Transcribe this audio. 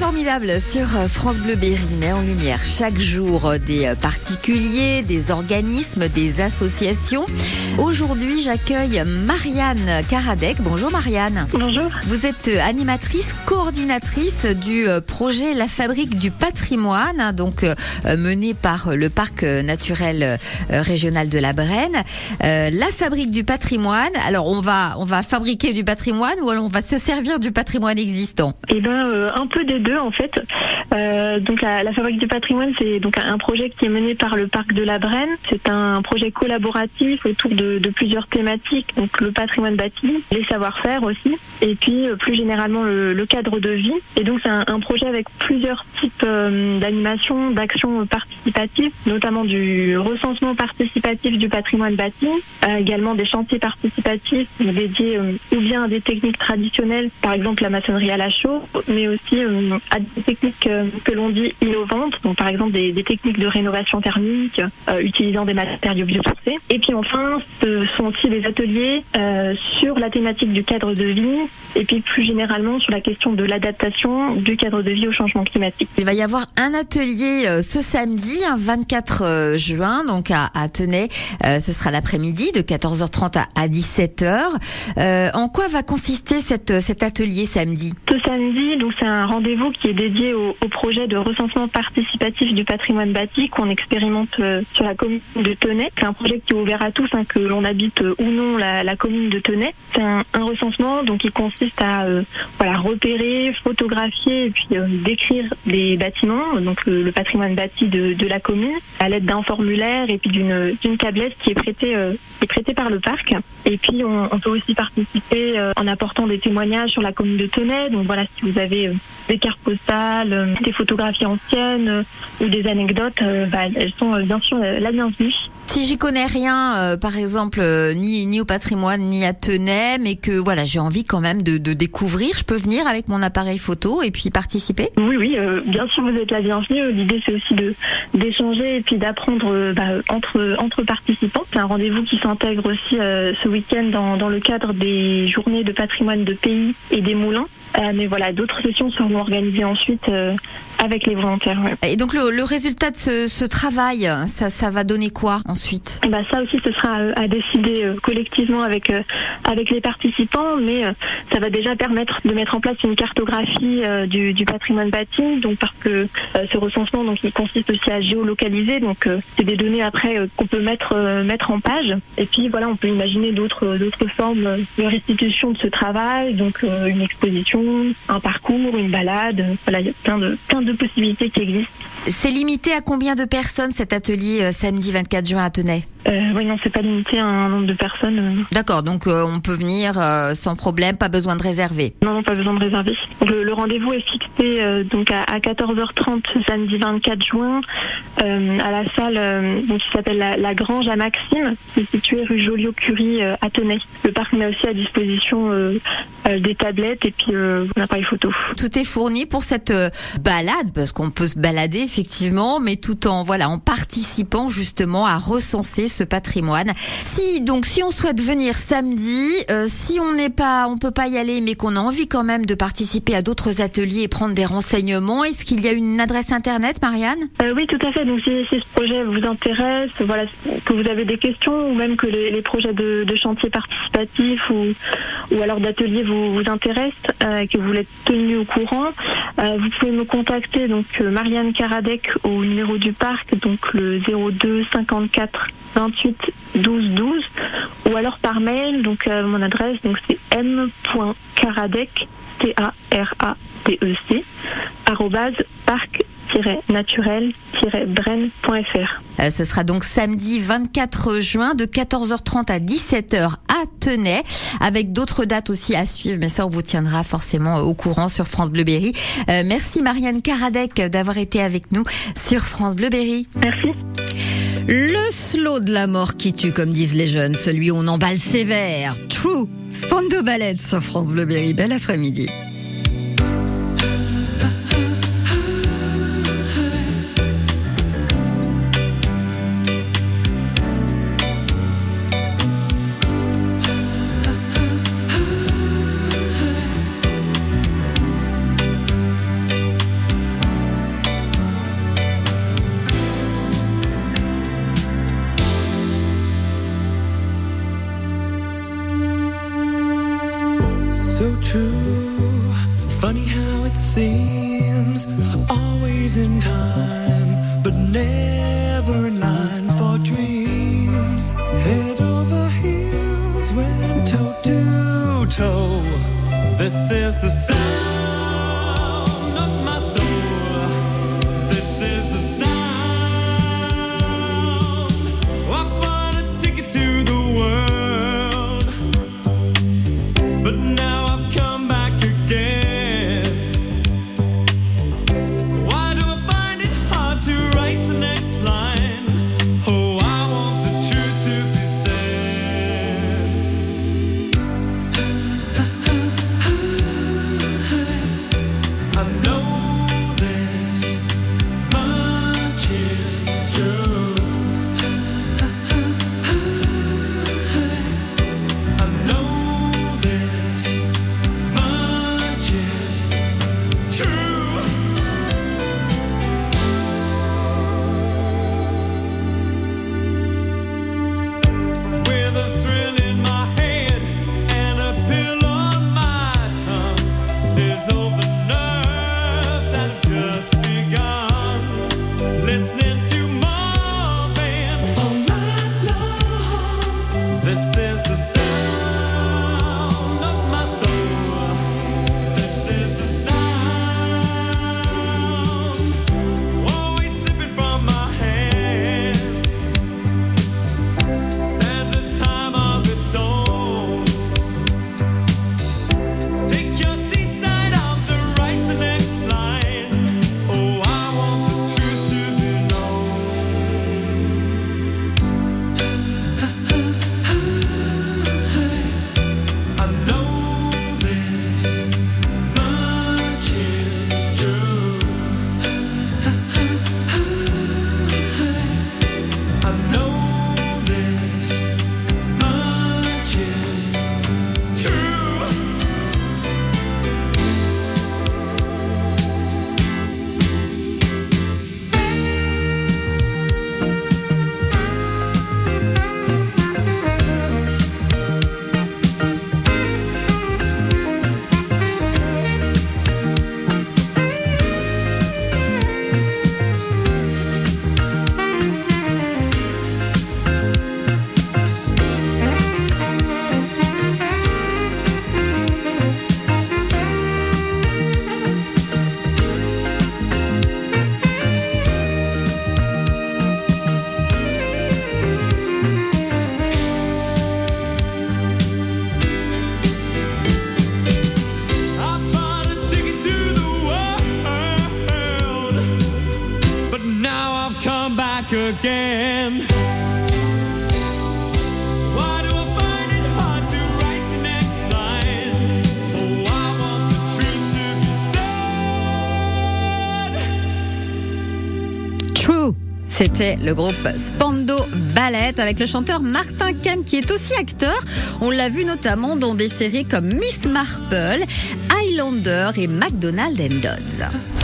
formidable sur France Bleu Berry met en lumière chaque jour des particuliers, des organismes, des associations. Aujourd'hui, j'accueille Marianne Caradec. Bonjour Marianne. Bonjour. Vous êtes animatrice, coordinatrice du projet La Fabrique du Patrimoine, donc mené par le Parc Naturel Régional de la Brenne. La Fabrique du Patrimoine, alors on va fabriquer du patrimoine ou alors on va se servir du patrimoine existant? Eh bien, un peu des deux en fait. Donc la Fabrique du Patrimoine, c'est donc un projet qui est mené par le Parc de la Brenne. C'est un projet collaboratif autour de plusieurs thématiques, donc le patrimoine bâti, les savoir-faire aussi, et puis plus généralement le cadre de vie. Et donc c'est un projet avec plusieurs types d'animations, d'actions participatives, notamment du recensement participatif du patrimoine bâti, également des chantiers participatifs dédiés ou bien à des techniques traditionnelles, par exemple la maçonnerie à la chaux, mais aussi à des techniques que l'on dit innovantes, donc par exemple des techniques de rénovation thermique utilisant des matériaux biosourcés. Et puis enfin, ce sont aussi des ateliers sur la thématique du cadre de vie et puis plus généralement sur la question de l'adaptation du cadre de vie au changement climatique. Il va y avoir un atelier ce samedi, 24 juin, donc à Tonnay. Ce sera l'après-midi de 14h30 à 17h. En quoi va consister cet atelier samedi ? Ce samedi, donc c'est un rendez-vous qui est dédié au projet de recensement participatif du patrimoine bâti qu'on expérimente sur la commune de Tonnay. C'est un projet qui est ouvert à tous, que l'on habite ou non la commune de Tonnay. C'est un recensement donc qui consiste à repérer, photographier et puis décrire des bâtiments, donc le patrimoine bâti de la commune, à l'aide d'un formulaire et puis d'une tablette qui est prêtée par le parc. Et puis on peut aussi participer en apportant des témoignages sur la commune de Tonnay. Donc voilà, si vous avez des cartes postales, des photographies anciennes ou des anecdotes, elles sont bien sûr la bienvenue. Si j'y connais rien, par exemple, ni au patrimoine, ni à Tonnay, mais que j'ai envie quand même de découvrir, je peux venir avec mon appareil photo et puis participer ? Oui, bien sûr, vous êtes la bienvenue. L'idée, c'est aussi d'échanger et puis d'apprendre entre participants. C'est un rendez-vous qui s'intègre aussi ce week-end dans le cadre des journées de patrimoine de pays et des moulins. Mais d'autres sessions seront organisées ensuite avec les volontaires. Ouais. Et donc le résultat de ce travail, ça va donner quoi ensuite ? Ça aussi, ce sera à décider collectivement avec les participants, mais ça va déjà permettre de mettre en place une cartographie du patrimoine bâti, donc parce que ce recensement, donc il consiste aussi à géolocaliser, donc c'est des données après qu'on peut mettre en page. Et puis on peut imaginer d'autres formes de restitution de ce travail, donc une exposition, un parcours, une balade. Il y a plein de possibilités qui existent. C'est limité à combien de personnes cet atelier samedi 24 juin à Tonnay ? Non, c'est pas limité à un nombre de personnes. D'accord, donc on peut venir sans problème, pas besoin de réserver. Non, pas besoin de réserver. Le rendez-vous est fixé donc à 14h30 samedi 24 juin à la salle qui s'appelle la Grange à Maxime, qui est située rue Joliot-Curie à Tonnay. Le parc met aussi à disposition des tablettes et puis un appareil photo. Tout est fourni pour cette balade, parce qu'on peut se balader effectivement, mais tout en participant justement à recenser ce patrimoine. Si on souhaite venir samedi, si on peut pas y aller, mais qu'on a envie quand même de participer à d'autres ateliers et prendre des renseignements, est-ce qu'il y a une adresse internet, Marianne ? Oui, tout à fait. Donc si ce projet vous intéresse, que vous avez des questions ou même que les projets de chantier participatif ou alors d'ateliers vous intéressent, que vous l'êtes tenu au courant, vous pouvez me contacter donc Marianne Caradec au numéro du parc, donc le 02 54 28 12 12, ou alors par mail, donc mon adresse, donc c'est m.caradec @parc-naturel-brenne.fr. Ce sera donc samedi 24 juin de 14h30 à 17h à Tonnay, avec d'autres dates aussi à suivre, mais ça on vous tiendra forcément au courant sur France Bleu Berry. Merci Marianne Caradec d'avoir été avec nous sur France Bleu Berry. Merci. Le slow de la mort qui tue, comme disent les jeunes, celui où on emballe sévère. True, Spandau Ballet sur France Bleu Berry. Bel après-midi. Funny how it seems, always in time, but never in line for dreams. Head over heels, went toe to toe. This is the sound of my soul. This is the sound. I want a ticket to the world, but now. C'était le groupe Spandau Ballet avec le chanteur Martin Kemp qui est aussi acteur. On l'a vu notamment dans des séries comme Miss Marple, Highlander et McDonald and Dodds.